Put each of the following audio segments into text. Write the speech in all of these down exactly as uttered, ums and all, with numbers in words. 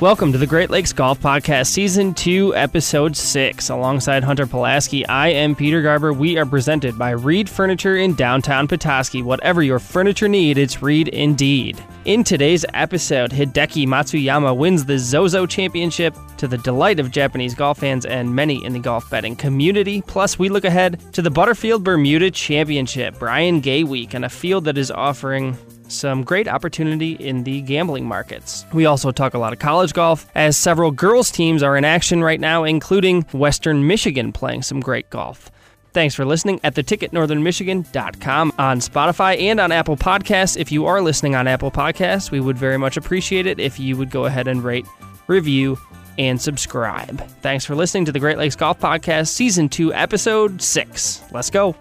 Welcome to the Great Lakes Golf Podcast, Season two, Episode six. Alongside Hunter Pulaski, I am Peter Garber. We are presented by Reed Furniture in downtown Petoskey. Whatever your furniture need, it's Reed indeed. In today's episode, Hideki Matsuyama wins the Zozo Championship to the delight of Japanese golf fans and many in the golf betting community. Plus, we look ahead to the Butterfield Bermuda Championship, Brian Gay Week, and a field that is offering some great opportunity in the gambling markets. We also talk a lot of college golf, as several girls' teams are in action right now, including Western Michigan playing some great golf. Thanks for listening at the ticket northern michigan dot com, on Spotify, and on Apple Podcasts. If you are listening on Apple Podcasts, we would very much appreciate it if you would go ahead and rate, review, and subscribe. Thanks for listening to the Great Lakes Golf Podcast, Season two, Episode six. Let's go.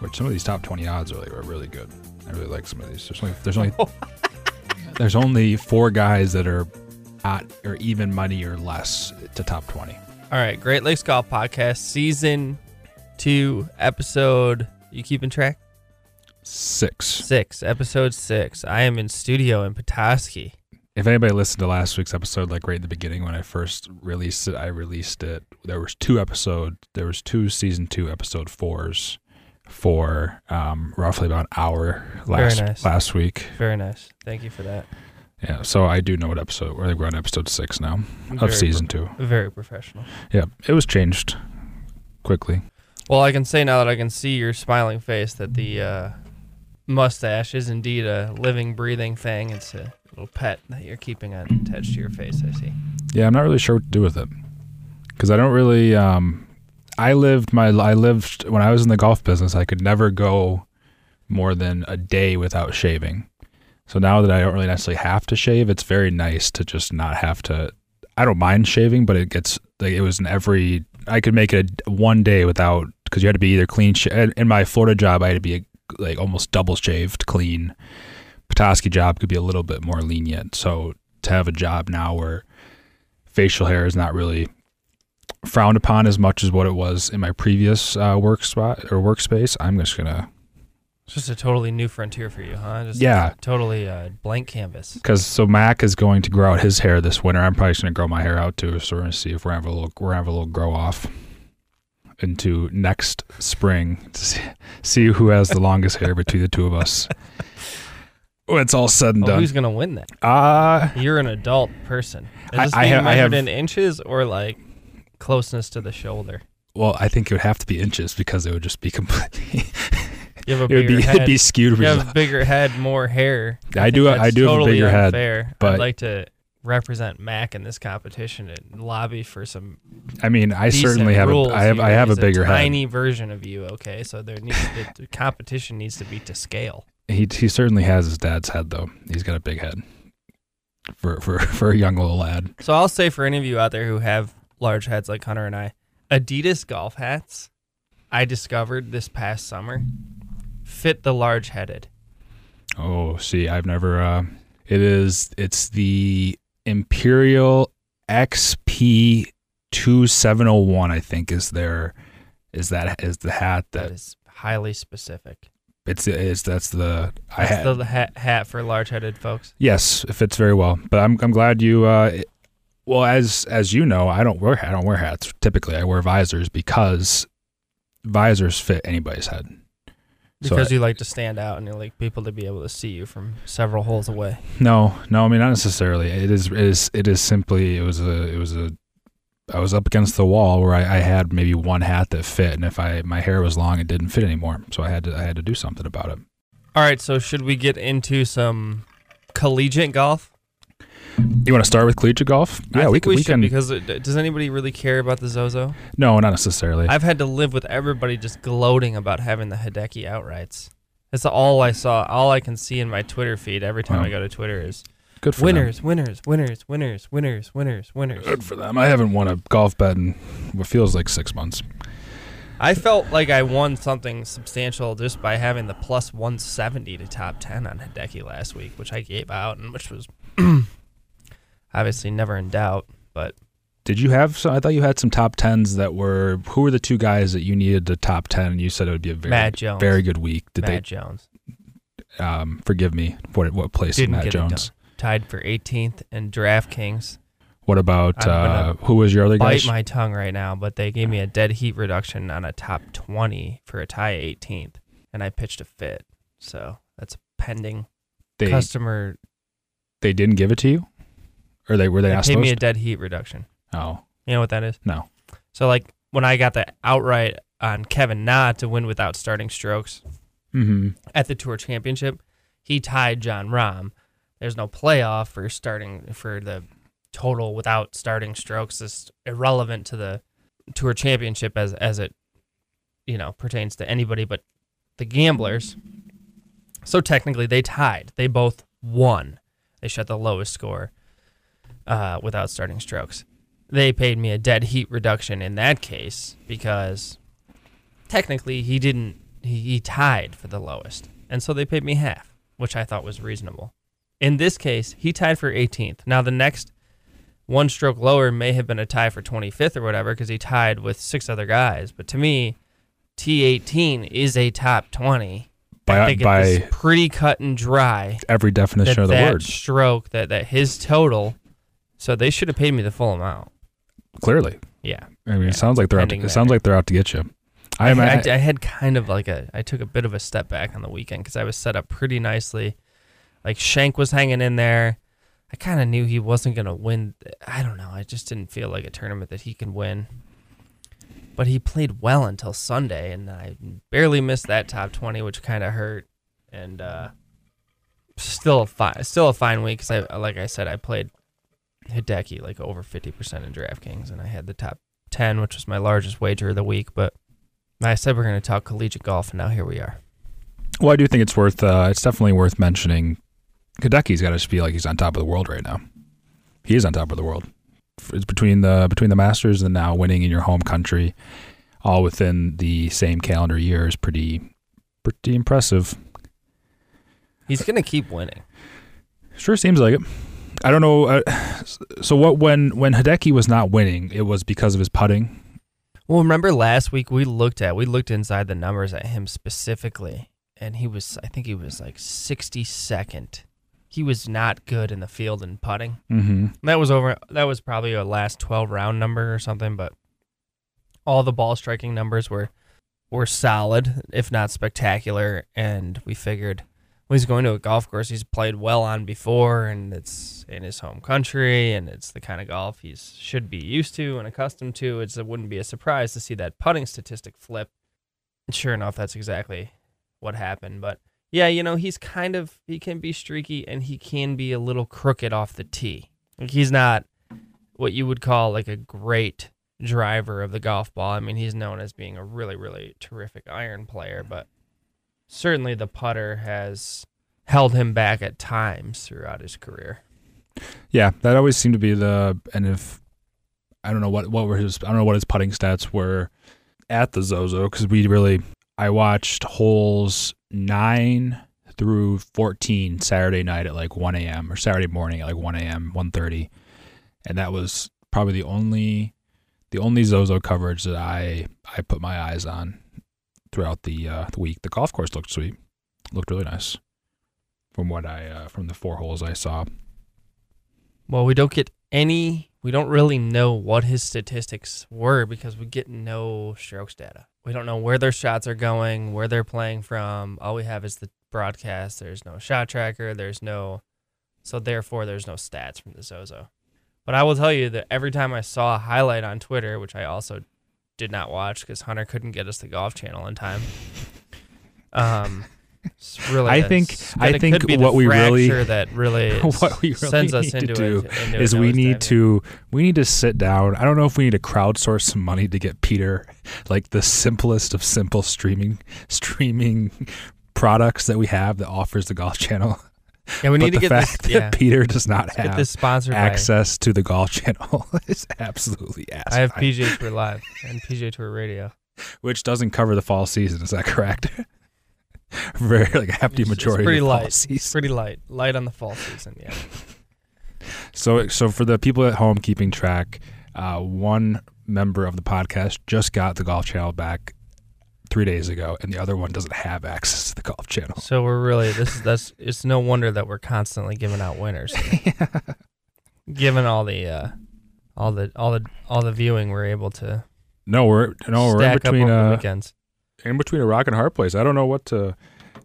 Which some of these top twenty odds are, like, are really good. I really like some of these. There's only there's only, there's only four guys that are at or even money or less to top twenty. All right, Great Lakes Golf Podcast, Season two, Episode. You keeping track? Six. Six. Episode six. I am in studio in Petoskey. If anybody listened to last week's episode, like right at the beginning when I first released it, I released it. There was two episodes. There was two season two episode fours. For um, roughly about an hour last nice. last week. Very nice. Thank you for that. Yeah, so I do know what episode, we're on episode six now of very season pro- two. Very professional. Yeah, it was changed quickly. Well, I can say now that I can see your smiling face that the uh, mustache is indeed a living, breathing thing. It's a little pet that you're keeping attached to your face, I see. Yeah, I'm not really sure what to do with it because I don't really... Um, I lived my I lived when I was in the golf business, I could never go more than a day without shaving. So now that I don't really necessarily have to shave, it's very nice to just not have to. I don't mind shaving, but it gets like it was in every. I could make it a, one day without, because you had to be either clean. In my Florida job, I had to be like almost double shaved clean. Petoskey job could be a little bit more lenient. So to have a job now where facial hair is not really frowned upon as much as what it was in my previous uh, work spot or workspace. I'm just gonna. It's just a totally new frontier for you, huh? Just yeah, like totally uh, blank canvas. Because so Mac is going to grow out his hair this winter. I'm probably just gonna grow my hair out too. So we're gonna see if we're gonna have a little we're gonna have a little grow off into next spring to see, see who has the longest hair between the two of us. When it's all said and oh, done. Who's gonna win that? Uh you're an adult person. Is I, this I, have, I have in inches or like. Closeness to the shoulder. Well, I think it would have to be inches because it would just be completely. You have a bigger it would be, head. It'd be skewed. You have a bigger head, more hair. I, I do. I do totally have a bigger unfair. head. But I'd like to represent Mac in this competition and lobby for some. I mean, I certainly have. A, I have. I have a bigger a head. Tiny version of you. Okay, so there needs to, the competition needs to be to scale. He he certainly has his dad's head though. He's got a big head for for for a young little lad. So I'll say for any of you out there who have large hats like Hunter and I, Adidas golf hats, I discovered this past summer, fit the large-headed. Oh, see, I've never... Uh, it is... It's the Imperial X P two seven oh one, I think, is their... Is that is the hat that... That is highly specific. It's... it's that's the... That's I had, the hat, hat for large-headed folks. Yes, it fits very well. But I'm I'm glad you... Uh, it, Well, as as you know, I don't wear I don't wear hats. Typically, I wear visors because visors fit anybody's head. Because so you I, like to stand out and you like people to be able to see you from several holes away. No, no, I mean not necessarily. It is it is it is simply it was a it was a I was up against the wall where I, I had maybe one hat that fit, and if I my hair was long, it didn't fit anymore. So I had to I had to do something about it. All right, so should we get into some collegiate golf? You want to start with collegiate golf? Yeah, I we, think we, we should can. Because it, does anybody really care about the Zozo? No, not necessarily. I've had to live with everybody just gloating about having the Hideki outrights. That's all I saw. All I can see in my Twitter feed every time wow. I go to Twitter is good for winners, them. winners, winners, winners, winners, winners, winners. Good for them. I haven't won a golf bet in what feels like six months. I felt like I won something substantial just by having the plus one seventy to top ten on Hideki last week, which I gave out and which was... obviously never in doubt, but... Did you have some... I thought you had some top tens that were... Who were the two guys that you needed to top ten and you said it would be a very, Matt Jones. very good week? Did Matt they, Jones. um, forgive me, what what place did Matt Jones? Tied for eighteenth in DraftKings. What about uh, who was your other guy? Bite my tongue right now, but they gave me a dead heat reduction on a top twenty for a tie eighteenth, and I pitched a fit. So that's pending. They, customer. They didn't give it to you, or they were they, they not paid supposed me to? A dead heat reduction. Oh, you know what that is? No. So like when I got the outright on Kevin Na to win without starting strokes mm-hmm. at the Tour Championship, he tied Jon Rahm. There's no playoff for starting for the total without starting strokes is irrelevant to the Tour Championship as as it, you know, pertains to anybody but the gamblers. So technically they tied. They both won. They shot the lowest score uh, without starting strokes. They paid me a dead heat reduction in that case because technically he didn't he, he tied for the lowest. And so they paid me half, which I thought was reasonable. In this case, he tied for eighteenth. Now the next one stroke lower may have been a tie for twenty-fifth or whatever because he tied with six other guys. But to me, T eighteen is a top twenty. By, I think by it's pretty cut and dry. Every definition that, of the that word. Stroke, that, that his total. So they should have paid me the full amount. Clearly. Yeah. I mean, yeah. It sounds like they're out to, it sounds like they're out to get you. I, I, had, I, I had kind of like a, I took a bit of a step back on the weekend because I was set up pretty nicely. Like Shank was hanging in there. I kind of knew he wasn't going to win. I don't know. I just didn't feel like a tournament that he could win. But he played well until Sunday, and I barely missed that top twenty, which kind of hurt. And uh, still a fine, still a fine week because, I, like I said, I played Hideki like over fifty percent in DraftKings, and I had the top ten, which was my largest wager of the week. But I said we're going to talk collegiate golf, and now here we are. Well, I do think it's worth. Uh, it's definitely worth mentioning. Hideki's got to feel like he's on top of the world right now. He is on top of the world. It's between the between the Masters and now winning in your home country, all within the same calendar year is pretty pretty impressive. He's going to keep winning. Sure seems like it. I don't know. Uh, so what when when Hideki was not winning, it was because of his putting. Well, remember last week we looked at we looked inside the numbers at him specifically, and he was I think he was like sixty-second. He was not good in the field in putting. Mm-hmm. That was over. That was probably a last twelve round number or something. But all the ball striking numbers were were solid, if not spectacular. And we figured well, he's going to a golf course he's played well on before, and it's in his home country, and it's the kind of golf he should be used to and accustomed to. It's, it wouldn't be a surprise to see that putting statistic flip. And sure enough, that's exactly what happened. But yeah, you know, he's kind of, he can be streaky and he can be a little crooked off the tee. Like he's not what you would call like a great driver of the golf ball. I mean, he's known as being a really, really terrific iron player, but certainly the putter has held him back at times throughout his career. Yeah, that always seemed to be the, and if, I don't know what, what were his, I don't know what his putting stats were at the Zozo, because we really, I watched holes nine through fourteen Saturday night at like one a.m. or Saturday morning at like one a.m., one thirty. And that was probably the only the only Zozo coverage that I, I put my eyes on throughout the uh, the week. The golf course looked sweet. Looked really nice from what I uh, from the four holes I saw. Well, we don't get any we don't really know what his statistics were because we get no strokes data. We don't know where their shots are going, where they're playing from. All we have is the broadcast. There's no shot tracker. There's no, so therefore there's no stats from the Zozo. But I will tell you that every time I saw a highlight on Twitter, which I also did not watch because Hunter couldn't get us the Golf Channel in time. Um, it's really, I think I think what we really that really what we really sends us into do it, is we need to we need to sit down. I don't know if we need to crowdsource some money to get Peter like the simplest of simple streaming streaming products that we have that offers the Golf Channel. Yeah, we but need to the get fact this, that yeah. Peter does not Let's have this access by. to the Golf Channel is absolutely asinine. I have P G A Tour Live and P G A Tour Radio, which doesn't cover the fall season. Is that correct? Very like hefty it's, majority it's pretty of the light. Fall season. Pretty light, light on the fall season, yeah. so, so for the people at home keeping track, uh, one member of the podcast just got the Golf Channel back three days ago, and the other one doesn't have access to the Golf Channel. So we're really this. That's it's no wonder that we're constantly giving out winners, yeah. given all the uh, all the all the all the viewing we're able to. No, we're no we're in between uh, weekends. In between a rock and a hard place. I don't know what to.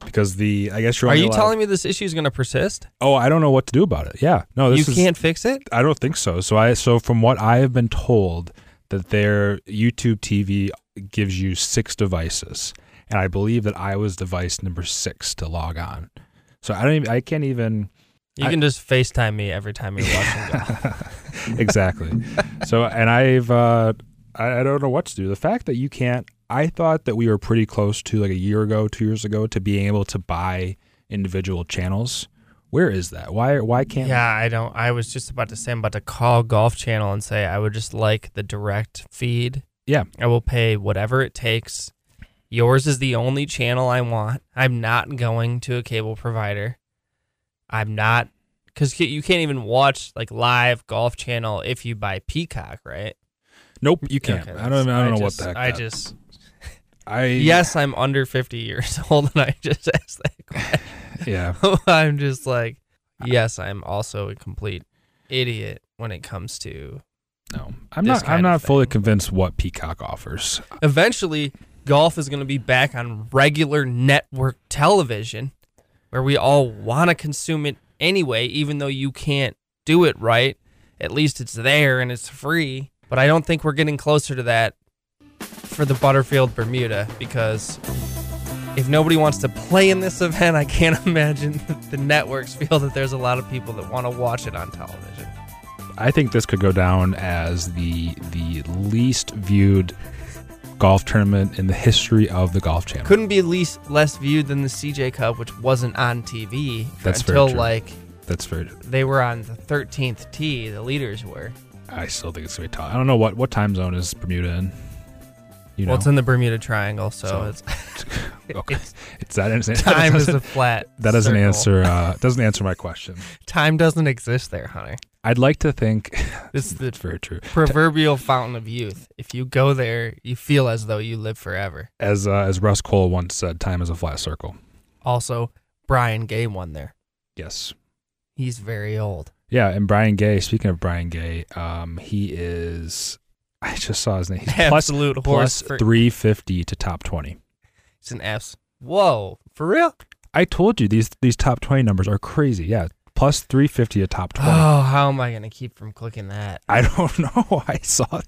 Because the, I guess you're. Are you telling of, me this issue is going to persist? Oh, I don't know what to do about it. Yeah, no, this you is, can't fix it. I don't think so. So I, so from what I have been told, that their YouTube T V gives you six devices, and I believe that I was device number six to log on. So I don't even. I can't even. You I, can just FaceTime me every time you're watching. golf. Exactly. So and I've, uh, I, I don't know what to do. The fact that you can't. I thought that we were pretty close to like a year ago, two years ago, to being able to buy individual channels. Where is that? Why Why can't Yeah, I don't. I was just about to say, I'm about to call Golf Channel and say, I would just like the direct feed. Yeah. I will pay whatever it takes. Yours is the only channel I want. I'm not going to a cable provider. I'm not, because you can't even watch like live Golf Channel if you buy Peacock, right? Nope, you can't. Okay, I don't, I don't I know just, what the heck I that. just... I, yes, I'm under fifty years old, and I just asked that question. Yeah. I'm just like, yes, I'm also a complete idiot when it comes to. No, I'm not. I'm not fully convinced what Peacock offers. Eventually, golf is going to be back on regular network television, where we all want to consume it anyway, even though you can't do it right. At least it's there and it's free. But I don't think we're getting closer to that. For the Butterfield Bermuda, because if nobody wants to play in this event, I can't imagine that the networks feel that there's a lot of people that want to watch it on television. I think this could go down as the the least viewed golf tournament in the history of the Golf Channel. Couldn't be least less viewed than the C J Cup, which wasn't on T V That's until very true. like That's very true. They were on the thirteenth tee. The leaders were. I still think it's gonna be tough. I don't know what what time zone is Bermuda in. You know. Well, it's in the Bermuda Triangle, so, so it's, okay. it's it's that insane. Time is a flat. That doesn't circle. answer uh, doesn't answer my question. Time doesn't exist there, Hunter. I'd like to think this is the very true proverbial Ta- fountain of youth. If you go there, you feel as though you live forever. As uh, as Russ Cole once said, time is a flat circle. Also, Brian Gay won there. Yes, he's very old. Yeah, and Brian Gay. Speaking of Brian Gay, um, he is. I just saw his name. He's absolute plus, horse plus three fifty to top twenty. It's an abs. Whoa, for real? I told you these these top twenty numbers are crazy. Yeah, plus three fifty to top twenty. Oh, how am I going to keep from clicking that? I don't know. I saw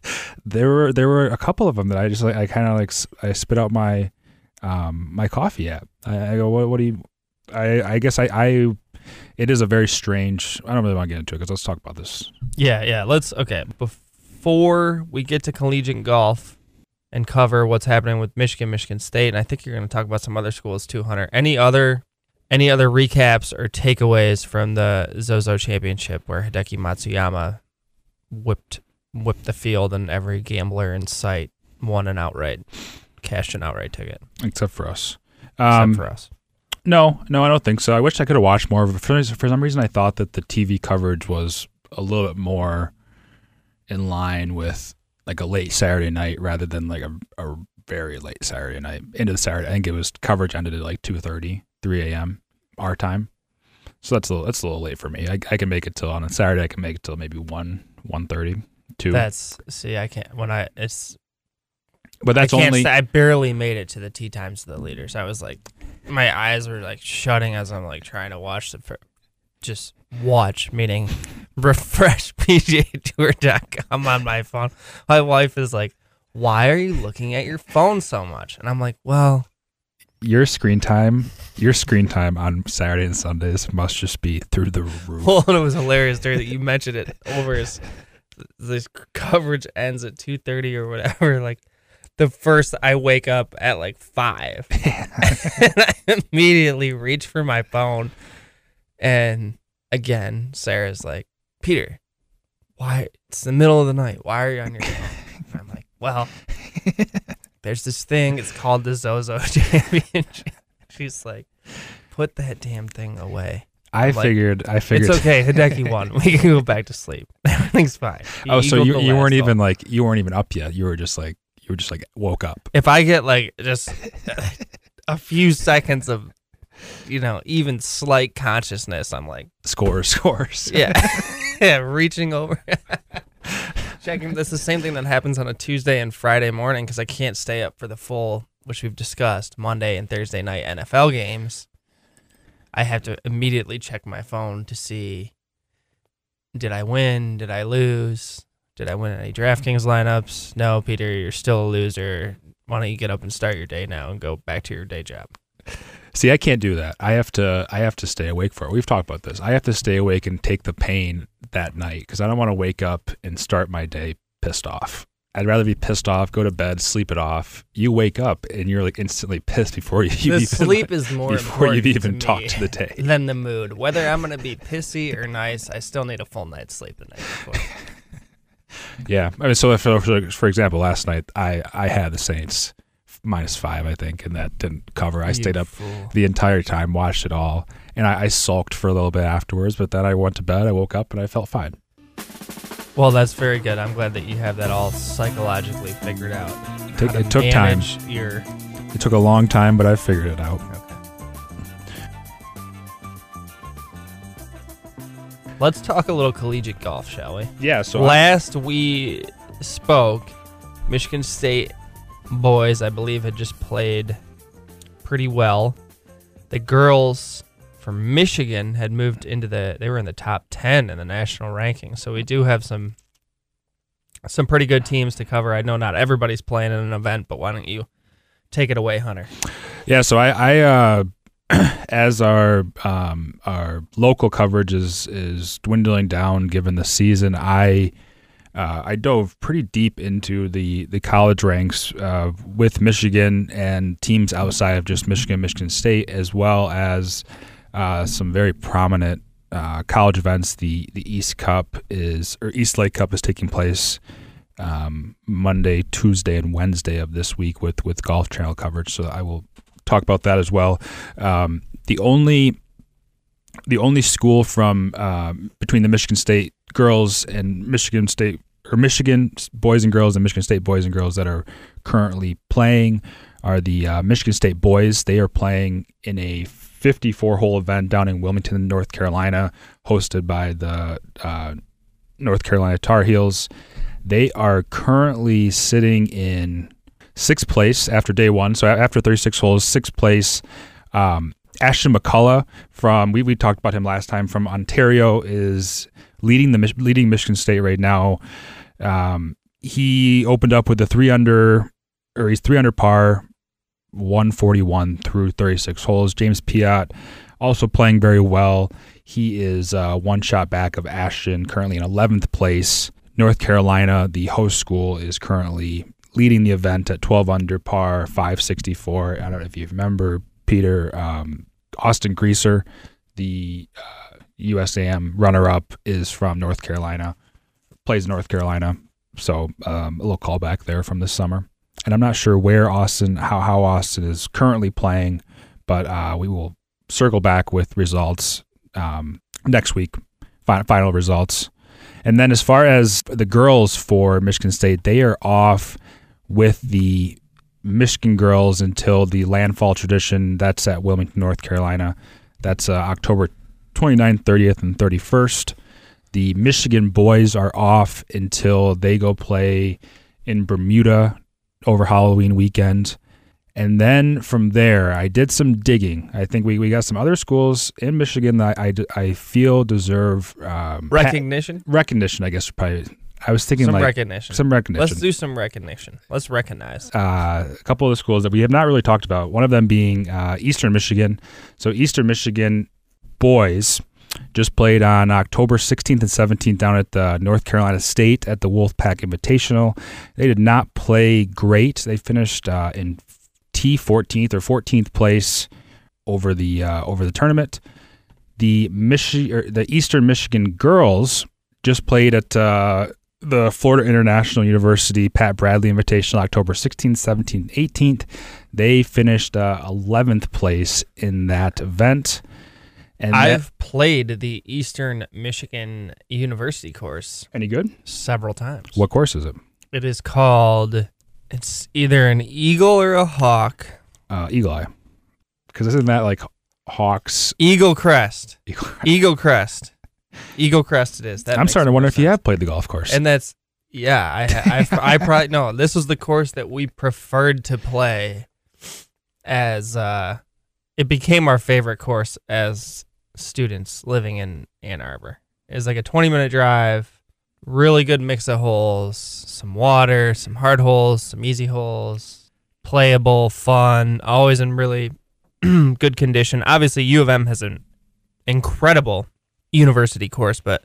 there were there were a couple of them that I just like. I kind of like I spit out my um my coffee app. I, I go, what, what do you? I I guess I I. It is a very strange. I don't really want to get into it because let's talk about this. Yeah, yeah. Let's okay. Bef- Before we get to collegiate golf and cover what's happening with Michigan, Michigan State, and I think you're going to talk about some other schools too, Hunter. Any other any other recaps or takeaways from the Zozo Championship where Hideki Matsuyama whipped whipped the field and every gambler in sight won an outright, cashed an outright ticket? Except for us. Um, Except for us. No, no, I don't think so. I wish I could have watched more. For, for some reason, I thought that the T V coverage was a little bit more in line with like a late Saturday night rather than like a, a very late Saturday night into the Saturday. I think it was coverage ended at like two thirty, three a.m. our time. So that's a little, that's a little late for me. I, I can make it till on a Saturday. I can make it till maybe one, one thirty, two. That's see, I can't when I it's. But that's I can't only. Say, I barely made it to the tee times of the leaders. I was like, my eyes were like shutting as I'm like trying to watch the first, just watch meaning. Refresh P G A Tour dot com on my phone. My wife is like, why are you looking at your phone so much? And I'm like, well, your screen time, your screen time on Saturday and Sundays must just be through the roof. Well, it was hilarious during that you mentioned it over his, this coverage ends at two thirty or whatever. Like the first I wake up at like five and I immediately reach for my phone and again, Sarah's like, Peter, why? It's the middle of the night. Why are you on your phone? And I'm like, well, there's this thing. It's called the Zozo Championship. She's like, put that damn thing away. I I'm figured. Like, I figured. It's okay. Hideki won. We can go back to sleep. Everything's fine. He oh, so you, you weren't even hole. like you weren't even up yet. You were just like you were just like woke up? If I get like just a few seconds of, you know, even slight consciousness, I'm like scores, scores. Yeah, yeah, reaching over, checking. That's the same thing that happens on a Tuesday and Friday morning because I can't stay up for the full, which we've discussed, Monday and Thursday night N F L games. I have to immediately check my phone to see, did I win? Did I lose? Did I win any DraftKings lineups? No, Peter, you're still a loser. Why don't you get up and start your day now and go back to your day job? See, I can't do that. I have to I have to stay awake for it. We've talked about this. I have to stay awake and take the pain that night because I don't want to wake up and start my day pissed off. I'd rather be pissed off, go to bed, sleep it off. You wake up and you're like instantly pissed before you the even, sleep is more before you've even to talked to the day than the mood. Whether I'm going to be pissy or nice, I still need a full night's sleep the night before. Yeah, I mean, so if, for example, last night I, I had the Saints minus five, I think, and that didn't cover. I you stayed up fool. the entire time, watched it all, and I, I sulked for a little bit afterwards. But then I went to bed, I woke up, and I felt fine. Well, that's very good. I'm glad that you have that all psychologically figured out. It, took, it took time. Your... It took a long time, but I figured it out. Okay. Let's talk a little collegiate golf, shall we? Yeah. So last I'm... we spoke, Michigan State boys, I believe, had just played pretty well. The girls from Michigan had moved into the, they were in the top ten in the national rankings. So we do have some some pretty good teams to cover. I know not everybody's playing in an event, but why don't you take it away, Hunter? Yeah, so I, I uh, as our um, our local coverage is is dwindling down given the season, I uh, I dove pretty deep into the, the college ranks uh, with Michigan and teams outside of just Michigan, Michigan State, as well as Uh, some very prominent uh, college events. The the East Cup is or East Lake Cup is taking place um, Monday, Tuesday, and Wednesday of this week with with Golf Channel coverage. So I will talk about that as well. Um, the only the only school from um, between the Michigan State girls and Michigan State or Michigan boys and girls and Michigan State boys and girls that are currently playing are the uh, Michigan State boys. They are playing in a fifty-four hole event down in Wilmington, North Carolina, hosted by the uh, North Carolina Tar Heels. They are currently sitting in sixth place after day one. So after thirty-six holes, sixth place. Um, Ashton McCullough from we we talked about him last time from Ontario is leading the leading Michigan State right now. Um, he opened up with a three under, or he's three under par. one forty-one through thirty-six holes. James Piatt also playing very well. He is uh, one shot back of Ashton, currently in eleventh place. North Carolina, the host school, is currently leading the event at twelve under par, five sixty-four. I don't know if you remember, Peter, um, Austin Greaser, the uh, U S A M runner-up, is from North Carolina, plays North Carolina. So um, a little callback there from this summer. And I'm not sure where Austin, how, how Austin is currently playing, but uh, we will circle back with results um, next week, fi- final results. And then as far as the girls for Michigan State, they are off with the Michigan girls until the landfall tradition. That's at Wilmington, North Carolina. That's uh, October twenty-ninth, thirtieth, and thirty-first. The Michigan boys are off until they go play in Bermuda over Halloween weekend. And then from there, I did some digging. I think we, we got some other schools in Michigan that I, I, I feel deserve um, recognition. Pa- recognition, I guess. Probably. I was thinking some like recognition. Some recognition. Let's do some recognition. Let's recognize uh, a couple of the schools that we have not really talked about. One of them being uh, Eastern Michigan. So Eastern Michigan boys just played on October sixteenth and seventeenth down at the North Carolina State at the Wolfpack Invitational. They did not play great. They finished uh, in T fourteenth or fourteenth place over the uh, over the tournament. The Michi- or the Eastern Michigan girls just played at uh, the Florida International University Pat Bradley Invitational October sixteenth, seventeenth, eighteenth. They finished uh, eleventh place in that event. And I've that, played the Eastern Michigan University course. Any good? Several times. What course is it? It is called It's either an eagle or a hawk. Uh, eagle eye. Because isn't that like hawks? Eagle crest. Eagle crest. Eagle crest, Eagle crest it is. That I'm starting to wonder sense. If you have played the golf course. And that's, yeah, I I, I probably, no, this was the course that we preferred to play as, uh, it became our favorite course as students living in Ann Arbor. It was like a twenty minute drive. Really good mix of holes, some water, some hard holes, some easy holes, playable, fun, always in really good condition. Obviously, U of M has an incredible university course, but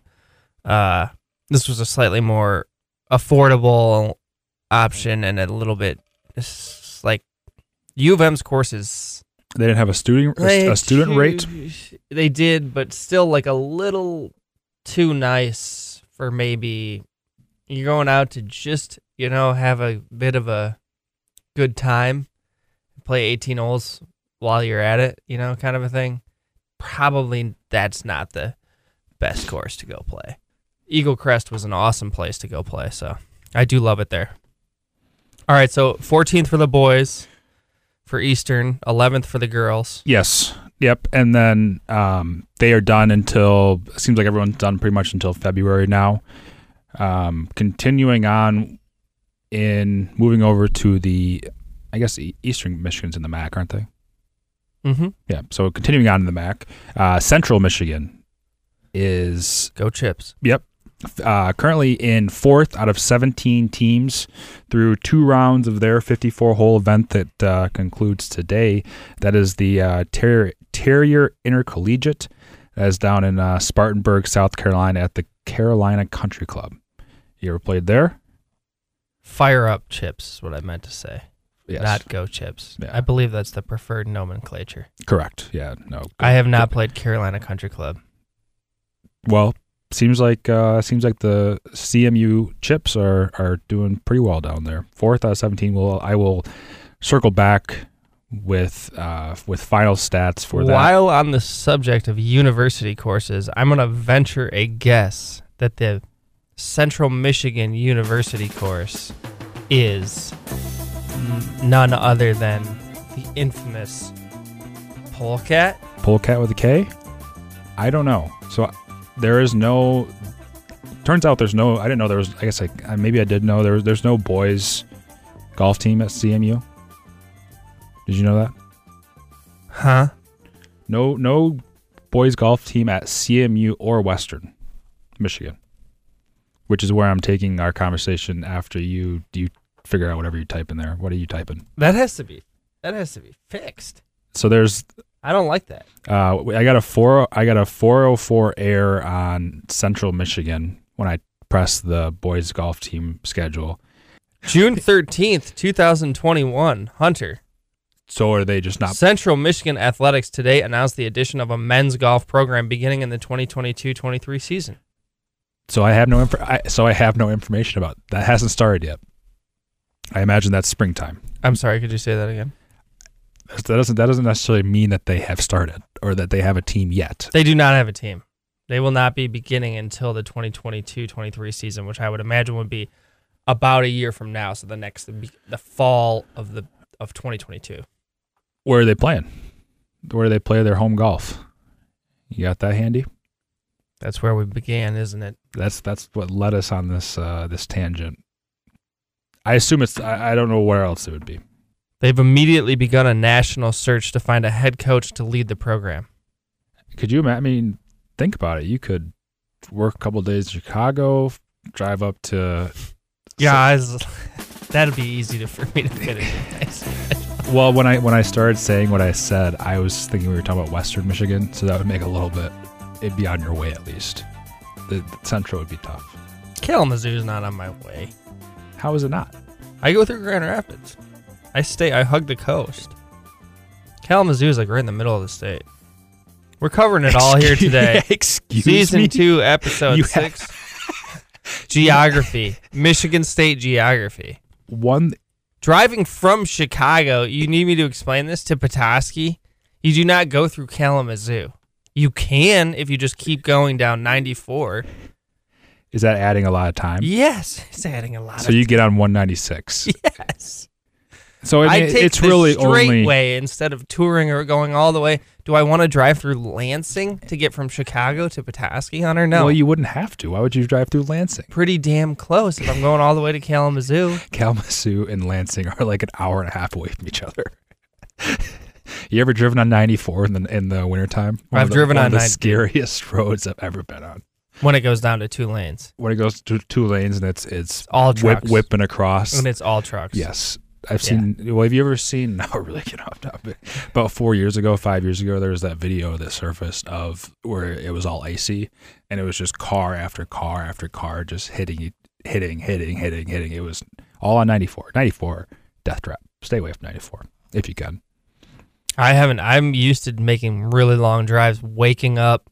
uh, this was a slightly more affordable option and a little bit it's like U of M's courses. They didn't have a student a, a student too, rate. They did, but still like a little too nice. For maybe you're going out to just, you know, have a bit of a good time, play eighteen holes while you're at it, you know, kind of a thing. Probably that's not the best course to go play. Eagle Crest was an awesome place to go play, so I do love it there. All right, so fourteenth for the boys for Eastern, eleventh for the girls. Yes. Yep, and then um, they are done until, it seems like everyone's done pretty much until February now. Um, continuing on in moving over to the, I guess Eastern Michigan's in the M A C, aren't they? Mm-hmm. Yeah, so continuing on in the M A C, uh, Central Michigan is... Go Chips. Yep. Uh, currently in fourth out of seventeen teams through two rounds of their fifty-four hole event that uh, concludes today. That is the uh, Terrier, Terrier Intercollegiate. That is down in uh, Spartanburg, South Carolina at the Carolina Country Club. You ever played there? Fire Up Chips is what I meant to say. Yes. Not Go Chips. Yeah. I believe that's the preferred nomenclature. Correct. Yeah. No. Good. I have not good. played Carolina Country Club. Well... Seems like uh, seems like the C M U Chips are, are doing pretty well down there. Fourth out of seventeen. Will I will circle back with uh, with final stats for that. While on the subject of university courses, I'm gonna venture a guess that the Central Michigan University course is none other than the infamous Polecat. Polecat with a K? I don't know. So. I, There is no. Turns out there's no. I didn't know there was. I guess I maybe I did know there was. There's no boys golf team at C M U. Did you know that? Huh? No, no boys golf team at C M U or Western Michigan, which is where I'm taking our conversation after you. Do you figure out whatever you type in there? What are you typing? That has to be. That has to be fixed. So there's. I don't like that. Uh, I got a four. I got a four oh four error on Central Michigan when I pressed the boys golf team schedule. June thirteenth, twenty twenty-one. Hunter. So are they just not? Central Michigan Athletics today announced the addition of a men's golf program beginning in the twenty twenty-two twenty-three season. So I have no. Inf- I, so I have no information about that. Hasn't started yet. I imagine that's springtime. I'm sorry. Could you say that again? That doesn't that doesn't necessarily mean that they have started or that they have a team yet. They do not have a team. They will not be beginning until the twenty twenty-two twenty-three season, which I would imagine would be about a year from now, so the next the, the fall of the of twenty twenty-two. Where are they playing? Where do they play their home golf? You got that handy? That's where we began, isn't it? That's that's what led us on this uh, this tangent. I assume it's I, I don't know where else it would be. They've immediately begun a national search to find a head coach to lead the program. Could you imagine? I mean, think about it. You could work a couple of days in Chicago, drive up to... Yeah, so, that'd be easy to, for me to fit in. Well, when I when I started saying what I said, I was thinking we were talking about Western Michigan, so that would make a little bit... It'd be on your way, at least. The, the Central would be tough. Kalamazoo's not on my way. How is it not? I go through Grand Rapids. I stay. I hug the coast. Kalamazoo is like right in the middle of the state. We're covering it all excuse, here today. Excuse Season me. Season two, episode you six. Have... Geography, Michigan State geography. One driving from Chicago. You need me to explain this to Petoskey? You do not go through Kalamazoo. You can if you just keep going down ninety-four. Is that adding a lot of time? Yes, it's adding a lot. So of you time. Get on one ninety-six. Yes. So I mean, I take it's the really straight only way instead of touring or going all the way. Do I want to drive through Lansing to get from Chicago to Petoskey, Hunter? No. Well, you wouldn't have to. Why would you drive through Lansing? Pretty damn close. If I'm going all the way to Kalamazoo. Kalamazoo and Lansing are like an hour and a half away from each other. You ever driven on ninety-four in the in the wintertime? I've the, driven on the ninety-four. Scariest roads I've ever been on. When it goes down to two lanes. When it goes to two lanes and it's it's all trucks. Whip, whipping across. And it's all trucks. Yes. I've seen, yeah. Well, have you ever seen, now we're really getting off topic, about four years ago, five years ago, there was that video that surfaced of where it was all icy, and it was just car after car after car just hitting, hitting, hitting, hitting, hitting. It was all on ninety-four. ninety-four, death trap. Stay away from ninety-four, if you can. I haven't, I'm used to making really long drives, waking up,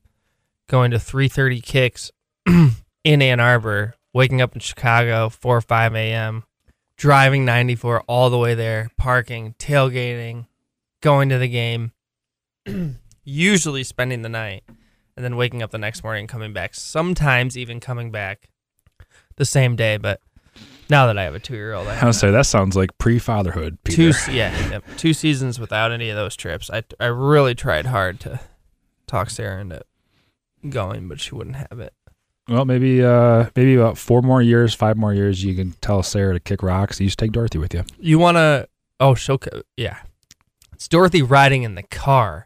going to three thirty kicks in Ann Arbor, waking up in Chicago, four or five a.m., driving ninety-four all the way there, parking, tailgating, going to the game, usually spending the night, and then waking up the next morning and coming back, sometimes even coming back the same day. But now that I have a two-year-old, I I'll say that sounds like pre-fatherhood, Peter. Two, yeah, two seasons without any of those trips. I, I really tried hard to talk Sarah into going, but she wouldn't have it. Well, maybe uh, maybe about four more years, five more years, you can tell Sarah to kick rocks. You just take Dorothy with you. You want to... Oh, she'll... Yeah. It's Dorothy riding in the car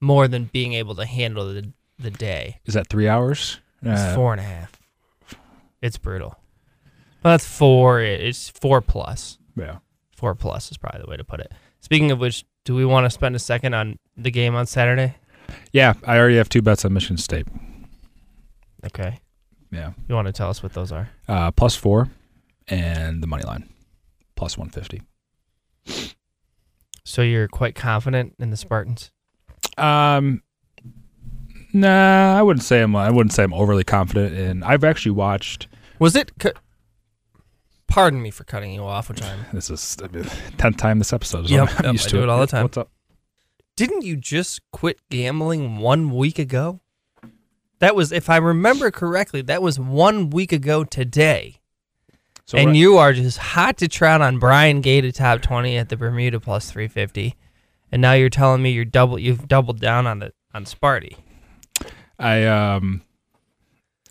more than being able to handle the, the day. Is that three hours? It's uh, four and a half. It's brutal. Well, that's four. It's four plus. Yeah. Four plus is probably the way to put it. Speaking of which, do we want to spend a second on the game on Saturday? Yeah. I already have two bets on Michigan State. Okay. Yeah. You want to tell us what those are? Uh, plus four and the money line, plus one fifty. So you're quite confident in the Spartans? Um, nah, I wouldn't say I'm. I wouldn't say I'm overly confident. And I've actually watched. Was it? Cu- Pardon me for cutting you off, which I'm. This is the tenth time this episode. Yep, I'm yep, used I to do it. it all the time. What's up? Didn't you just quit gambling one week ago? That was, if I remember correctly, that was one week ago today. So and you are just hot to trot on Brian Gay to top twenty at the Bermuda plus three fifty, and now you're telling me you're double you've doubled down on the on Sparty. I um,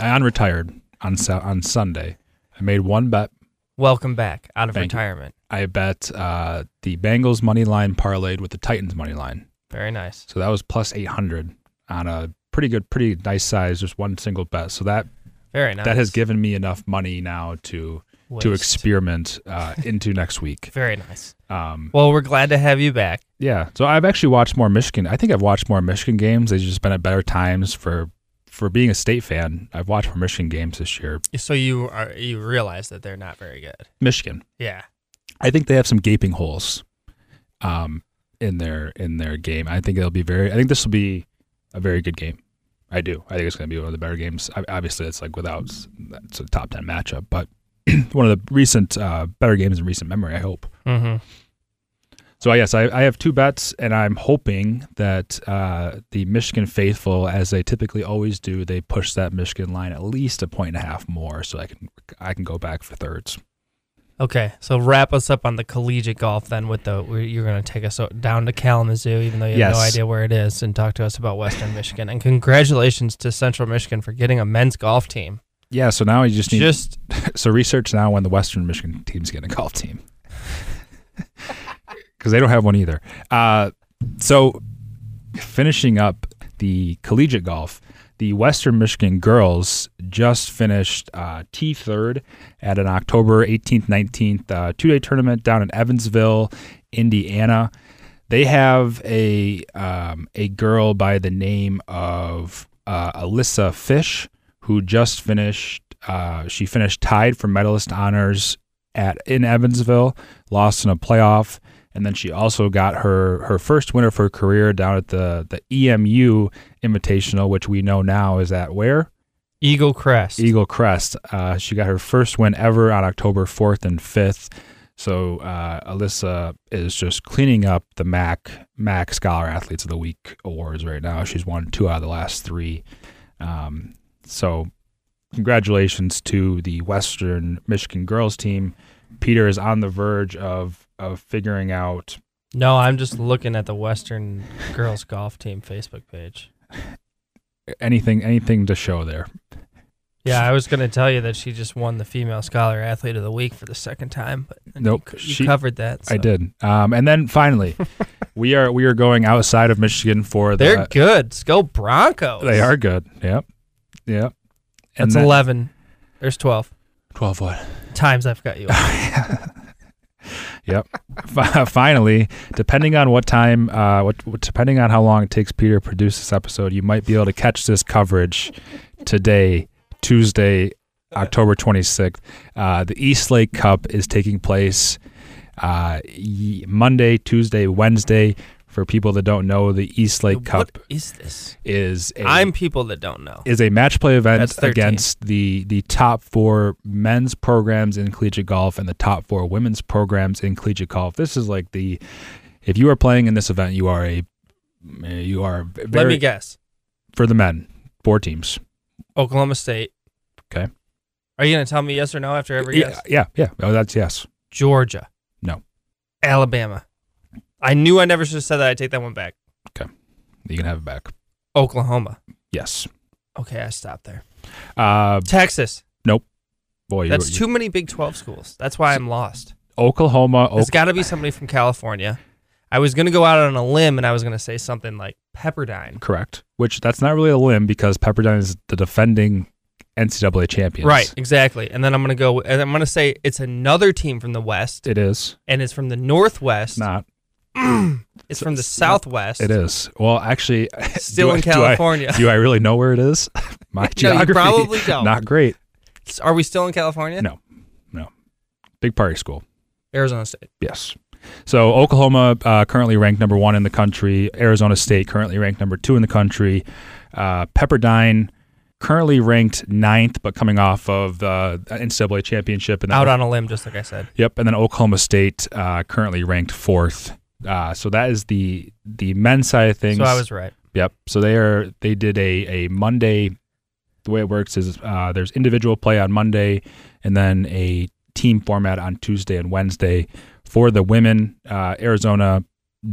I unretired on on Sunday. I made one bet. Welcome back out of Thank retirement. You. I bet uh, the Bengals money line parlayed with the Titans money line. Very nice. So that was plus eight hundred on a. Pretty good, pretty nice size, just one single bet. So that very nice. That has given me enough money now to Waste. to experiment uh, into next week. Very nice. Um, well, we're glad to have you back. Yeah. So I've actually watched more Michigan. I think I've watched more Michigan games. They've just been at better times for for being a state fan. I've watched more Michigan games this year. So you are you realize that they're not very good. Michigan. Yeah. I think they have some gaping holes um, in their in their game. I think it'll be very. I think this will be. A very good game. I do. I think it's going to be one of the better games. Obviously, it's like without, it's a top ten matchup, but one of the recent, uh, better games in recent memory, I hope. Mm-hmm. So, yes, I, I have two bets, and I'm hoping that uh, the Michigan faithful, as they typically always do, they push that Michigan line at least a point and a half more so I can I can go back for thirds. Okay, so wrap us up on the collegiate golf then. With the you're going to take us down to Kalamazoo, even though you have yes. no idea where it is, and talk to us about Western Michigan. And congratulations to Central Michigan for getting a men's golf team. Yeah, so now you just need just so research now when the Western Michigan team's getting a golf team because they don't have one either. Uh, so finishing up the collegiate golf. The Western Michigan girls just finished uh, T third at an October eighteenth, nineteenth uh, two-day tournament down in Evansville, Indiana. They have a um, a girl by the name of uh, Alyssa Fish, who just finished. Uh, she finished tied for medalist honors at in Evansville, lost in a playoff, and then she also got her, her first win of her career down at the, the E M U Invitational, which we know now is at where? Eagle Crest. Eagle Crest. Uh, she got her first win ever on October fourth and fifth. So uh, Alyssa is just cleaning up the MAC MAC Scholar Athletes of the Week awards right now. She's won two out of the last three. Um, so congratulations to the Western Michigan girls team. Peter is on the verge of, of figuring out. No, I'm just looking at the Western girls golf team Facebook page. Anything, anything to show there. Yeah, I was going to tell you that she just won the Female Scholar Athlete of the Week for the second time, but nope, you, you she, covered that. So. I did. Um, and then finally, we are we are going outside of Michigan for the... They're good. Let's go Broncos. They are good. Yep. Yep. And that's then, eleven. There's twelve. twelve what? Times I've got you. Yep. Finally, depending on what time, uh, what, depending on how long it takes Peter to produce this episode, you might be able to catch this coverage today, Tuesday, October twenty-sixth. Uh, the East Lake Cup is taking place uh, Monday, Tuesday, Wednesday. For people that don't know, the East Lake Cup what is this? Is a, I'm people that don't know. Is a match play event against the, the top four men's programs in collegiate golf and the top four women's programs in collegiate golf. This is like the, if you are playing in this event, you are a, you are very, let me guess. For the men, four teams. Oklahoma State. Okay. Are you going to tell me yes or no after every yeah, guess? Yeah, yeah. Oh, that's yes. Georgia. No. Alabama. I knew I never should have said that. I take that one back. Okay. You can have it back. Oklahoma. Yes. Okay, I stopped there. Uh, Texas. Nope. Boy, that's you, too you. many Big twelve schools. That's why I'm lost. Oklahoma. There's o- got to be somebody from California. I was going to go out on a limb, and I was going to say something like Pepperdine. Correct. Which, that's not really a limb, because Pepperdine is the defending N C double A champions. Right, exactly. And then I'm going to go, and I'm going to say it's another team from the West. It is. And it's from the Northwest. It's not. Mm, it's so, from the Southwest. It is. Well, actually, still in I, California. Do I, do I really know where it is? My geography, no, you probably don't. Not great. Are we still in California? No, no. Big party school. Arizona State. Yes. So Oklahoma uh, currently ranked number one in the country. Arizona State currently ranked number two in the country. Uh, Pepperdine currently ranked ninth, but coming off of the N C double A championship and out on a limb, just like I said. Yep. And then Oklahoma State uh, currently ranked fourth. Uh, so that is the the men's side of things. So I was right. Yep. So they are they did a, a Monday. The way it works is uh, there's individual play on Monday, and then a team format on Tuesday and Wednesday for the women. Uh, Arizona,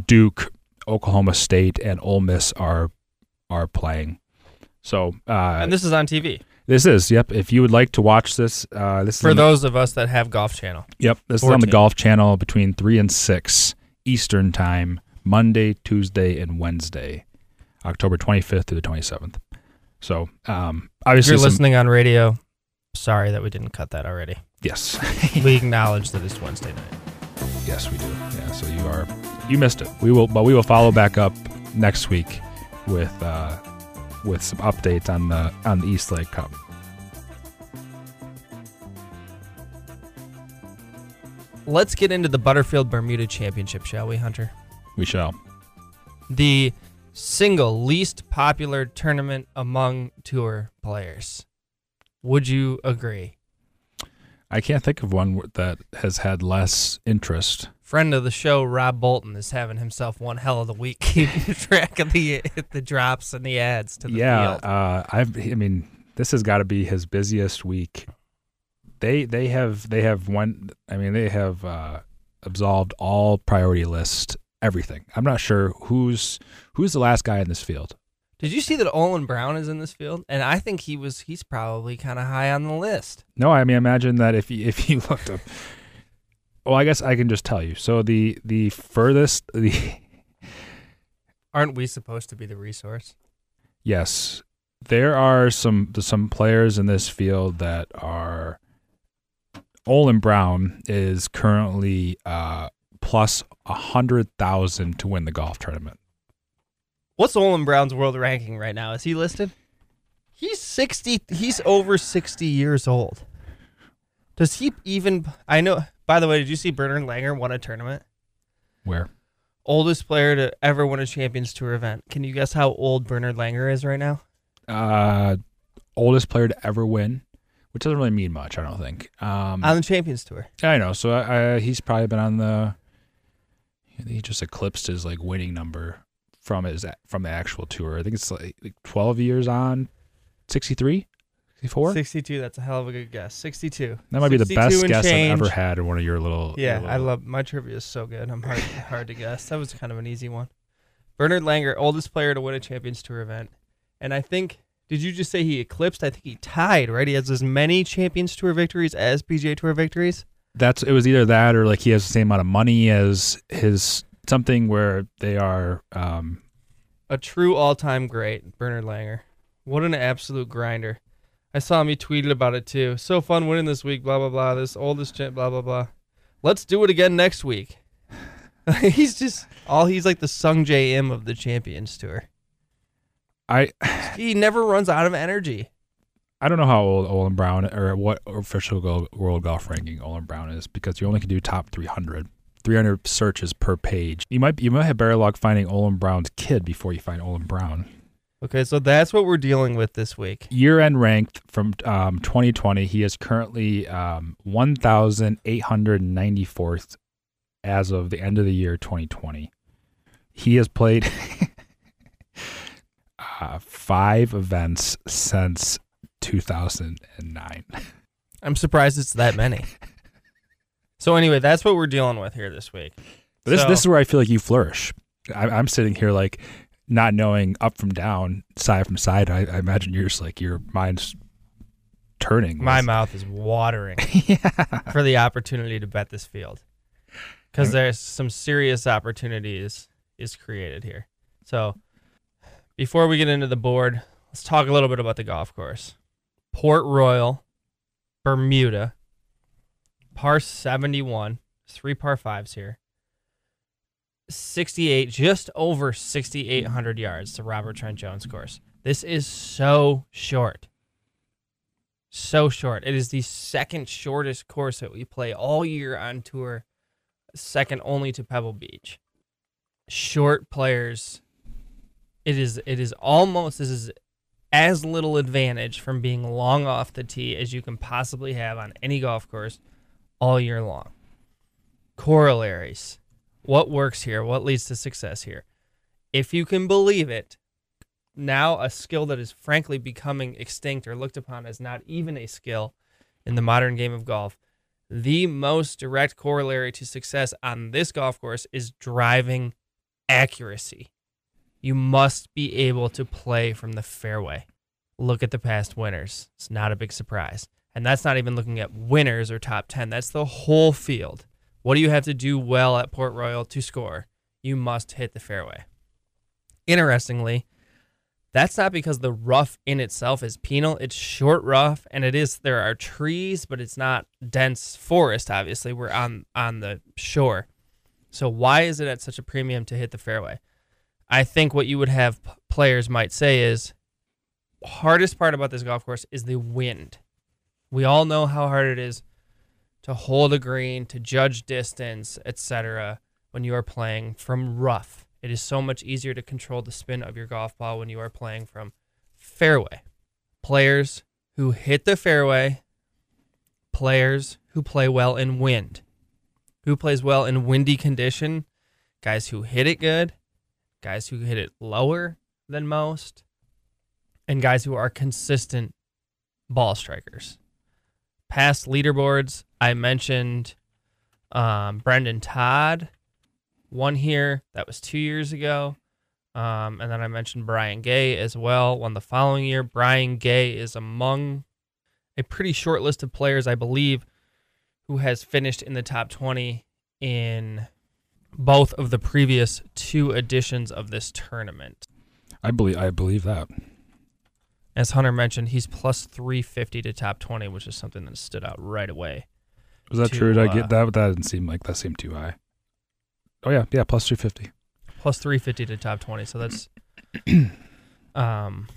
Duke, Oklahoma State, and Ole Miss are are playing. So uh, and this is on T V. This is, yep. If you would like to watch this, uh, this for is for those the, of us that have Golf Channel. Yep, this is on the Golf Channel between three and six. Eastern time, Monday, Tuesday, and Wednesday, October twenty-fifth through the twenty-seventh. So, um, obviously, if you're some, listening on radio, sorry that we didn't cut that already. Yes. We acknowledge that it's Wednesday night. Yes, we do. Yeah, so you are, you missed it. We will, but we will follow back up next week with, uh, with some updates on the, on the East Lake Cup. Let's get into the Butterfield Bermuda Championship, shall we, Hunter? We shall. The single least popular tournament among tour players. Would you agree? I can't think of one that has had less interest. Friend of the show, Rob Bolton, is having himself one hell of the week, keeping track of the the drops and the ads to the yeah, field. Yeah, uh, I've. I mean, this has got to be his busiest week. They they have they have one. I mean, they have uh, absolved all priority list everything. I'm not sure who's who's the last guy in this field. Did you see that Olin Brown is in this field? And I think he was he's probably kind of high on the list. No, I mean, imagine that if you, if you looked up. Well, I guess I can just tell you. So the the furthest the. Aren't we supposed to be the resource? Yes, there are some some players in this field that are. Olin Brown is currently uh, plus one hundred thousand to win the golf tournament. What's Olin Brown's world ranking right now? Is he listed? He's sixty. He's over sixty years old. Does he even? I know. By the way, did you see Bernard Langer won a tournament? Where? Oldest player to ever win a Champions Tour event. Can you guess how old Bernard Langer is right now? Uh, oldest player to ever win. Which doesn't really mean much, I don't think. Um, on the Champions Tour. I know. So I, I, he's probably been on the. He just eclipsed his like winning number from his from the actual tour. I think it's like, like twelve years on, sixty-three, sixty-four? sixty-two. That's a hell of a good guess. sixty-two. That might be the best guess change. I've ever had in one of your little. Yeah, your little... I love my trivia is so good. I'm hard hard to guess. That was kind of an easy one. Bernard Langer, oldest player to win a Champions Tour event, and I think. Did you just say he eclipsed? I think he tied, right? He has as many Champions Tour victories as P G A Tour victories. That's it was either that or like he has the same amount of money as his something where they are um, a true all-time great, Bernard Langer. What an absolute grinder! I saw him. He tweeted about it too. So fun winning this week. Blah blah blah. This oldest champ. Blah blah blah. Let's do it again next week. he's just all. He's like the Sung J M of the Champions Tour. I he never runs out of energy. I don't know how old Olin Brown or what official world golf ranking Olin Brown is because you only can do top three hundred, three hundred searches per page. You might you might have better luck finding Olin Brown's kid before you find Olin Brown. Okay, so that's what we're dealing with this week. Year-end ranked from um, twenty twenty, he is currently um, one thousand eight hundred ninety-fourth as of the end of the year twenty twenty. He has played. Uh, five events since two thousand nine. I'm surprised it's that many. So anyway, that's what we're dealing with here this week. But this so, this is where I feel like you flourish. I, I'm sitting here like not knowing up from down, side from side. I, I imagine you're just like your mind's turning. My mouth is watering yeah. for the opportunity to bet this field because there's some serious opportunities is created here. So. Before we get into the board, let's talk a little bit about the golf course. Port Royal, Bermuda, par seventy-one, three par fives here. sixty-eight, just over sixty-eight hundred yards to Robert Trent Jones course. This is so short. So short. It is the second shortest course that we play all year on tour, second only to Pebble Beach. Short players... It is it is almost, this is as little advantage from being long off the tee as you can possibly have on any golf course all year long. Corollaries. What works here? What leads to success here? If you can believe it, now a skill that is frankly becoming extinct or looked upon as not even a skill in the modern game of golf, the most direct corollary to success on this golf course is driving accuracy. You must be able to play from the fairway. Look at the past winners. It's not a big surprise. And that's not even looking at winners or top ten. That's the whole field. What do you have to do well at Port Royal to score? You must hit the fairway. Interestingly, that's not because the rough in itself is penal. It's short rough, and it is there are trees, but it's not dense forest, obviously. We're on, on the shore. So why is it at such a premium to hit the fairway? I think what you would have players might say is hardest part about this golf course is the wind. We all know how hard it is to hold a green, to judge distance, et cetera when you are playing from rough. It is so much easier to control the spin of your golf ball when you are playing from fairway. Players who hit the fairway, players who play well in wind. Who plays well in windy condition? Guys who hit it good. Guys who hit it lower than most, and guys who are consistent ball strikers. Past leaderboards, I mentioned um, Brendan Todd, won here, that was two years ago. Um, and then I mentioned Brian Gay as well, won the following year. Brian Gay is among a pretty short list of players, I believe, who has finished in the top twenty in... both of the previous two editions of this tournament. I believe I believe that. As Hunter mentioned, he's plus three fifty to top twenty, which is something that stood out right away. Was that to, true? Did uh, I get that? That didn't seem like that seemed too high. Oh, yeah. Yeah, plus two fifty. Plus three fifty to top twenty, so that's um,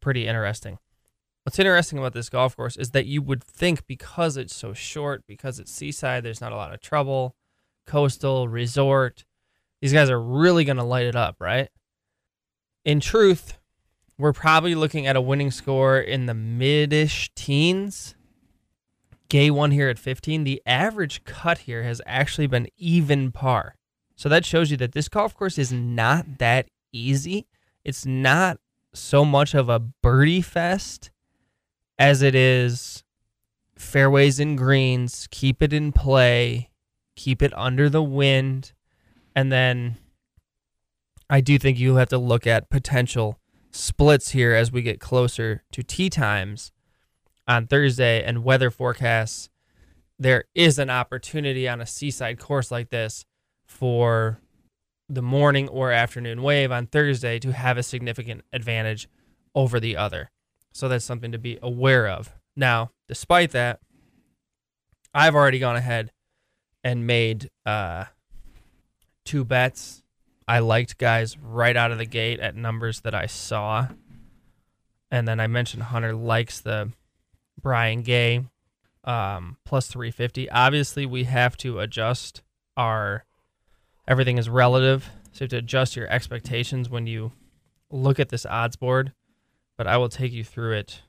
pretty interesting. What's interesting about this golf course is that you would think because it's so short, because it's seaside, there's not a lot of trouble, coastal, resort. These guys are really going to light it up, right? In truth, we're probably looking at a winning score in the mid-ish teens. Gay won here at fifteen. The average cut here has actually been even par. So that shows you that this golf course is not that easy. It's not so much of a birdie fest as it is, fairways and greens, keep it in play, keep it under the wind, and then I do think you'll have to look at potential splits here as we get closer to tee times on Thursday and weather forecasts. There is an opportunity on a seaside course like this for the morning or afternoon wave on Thursday to have a significant advantage over the other. So that's something to be aware of. Now, despite that, I've already gone ahead and made uh, two bets. I liked guys right out of the gate at numbers that I saw. And then I mentioned Hunter likes the Brian Gay um, plus three fifty. Obviously, we have to adjust our... Everything is relative, so you have to adjust your expectations when you look at this odds board. But I will take you through it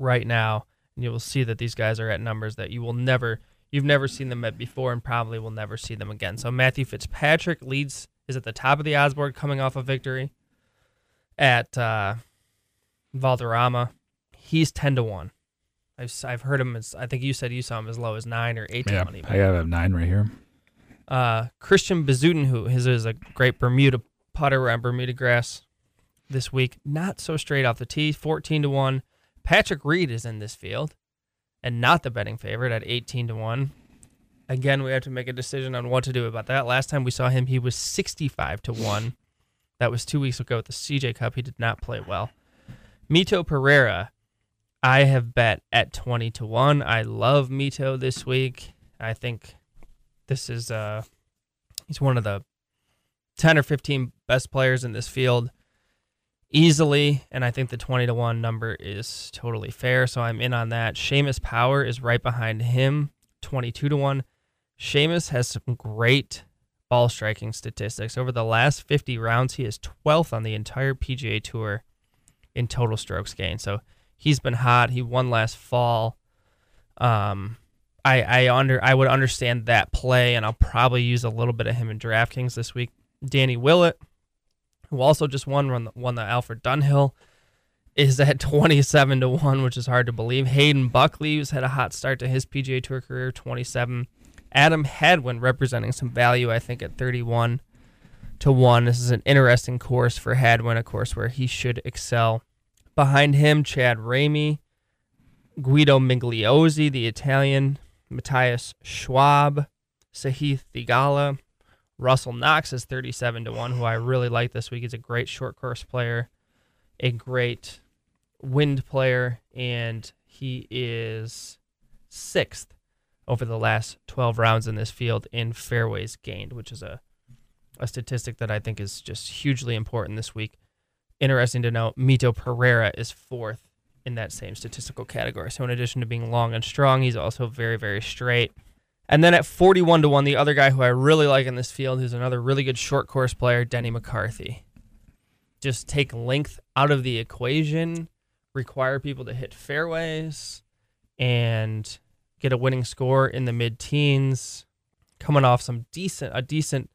right now, and you will see that these guys are at numbers that you will never, you've never seen them at before, and probably will never see them again. So Matthew Fitzpatrick leads is at the top of the odds board, coming off a victory at uh, Valderrama. He's ten to one. I've I've heard him as, I think you said you saw him as low as nine or eight to yeah, one. Even. I have nine right here. Uh, Christian Bezuidenhout, his is a great Bermuda putter on Bermuda grass this week. Not so straight off the tee, fourteen to one. Patrick Reed is in this field and not the betting favorite at eighteen to one. Again, we have to make a decision on what to do about that. Last time we saw him, he was sixty-five to one. That was two weeks ago at the C J Cup. He did not play well. Mito Pereira, I have bet at twenty to one. I love Mito this week. I think... This is uh, he's one of the ten or fifteen best players in this field easily, and I think the twenty to one number is totally fair, so I'm in on that. Seamus Power is right behind him, twenty-two to one. Seamus has some great ball striking statistics. Over the last fifty rounds, he is twelfth on the entire P G A Tour in total strokes gained, so he's been hot. He won last fall. Um... I, I under I would understand that play, and I'll probably use a little bit of him in DraftKings this week. Danny Willett, who also just won, won the, won the Alfred Dunhill, is at twenty-seven to one, which is hard to believe. Hayden Buckley, who's had a hot start to his P G A Tour career, twenty-seven. Adam Hadwin representing some value, I think, at thirty-one to one. This is an interesting course for Hadwin, a course where he should excel. Behind him, Chad Ramey, Guido Migliozzi, the Italian, Matthias Schwab, Sahith Theegala. Russell Knox is thirty-seven to one, who I really like this week. He's a great short course player, a great wind player, and he is sixth over the last twelve rounds in this field in fairways gained, which is a, a statistic that I think is just hugely important this week. Interesting to note, Mito Pereira is fourth in that same statistical category. So in addition to being long and strong, he's also very, very straight. And then at forty-one to one, the other guy who I really like in this field, who's another really good short course player, Denny McCarthy. Just take length out of the equation, require people to hit fairways, and get a winning score in the mid-teens, coming off some decent a decent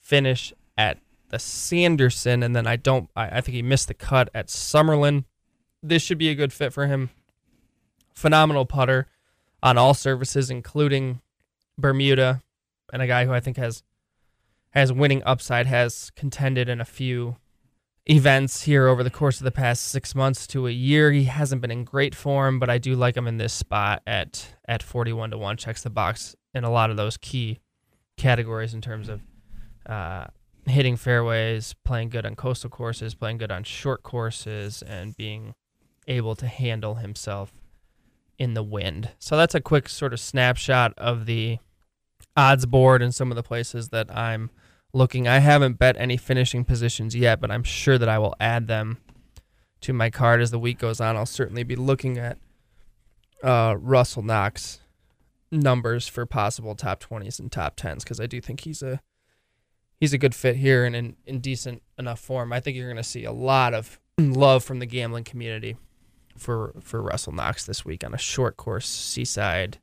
finish at the Sanderson, and then I don't I, I think he missed the cut at Summerlin. This should be a good fit for him. Phenomenal putter on all surfaces, including Bermuda, and a guy who I think has has winning upside, has contended in a few events here over the course of the past six months to a year. He hasn't been in great form, but I do like him in this spot at at forty-one to one. Checks the box in a lot of those key categories in terms of uh hitting fairways, playing good on coastal courses, playing good on short courses, and being able to handle himself in the wind. So that's a quick sort of snapshot of the odds board and some of the places that I'm looking. I haven't bet any finishing positions yet, but I'm sure that I will add them to my card as the week goes on. I'll certainly be looking at uh, Russell Knox numbers for possible top twenties and top tens, because I do think he's a He's a good fit here and in, in decent enough form. I think you're going to see a lot of love from the gambling community for for Russell Knox this week on a short course seaside.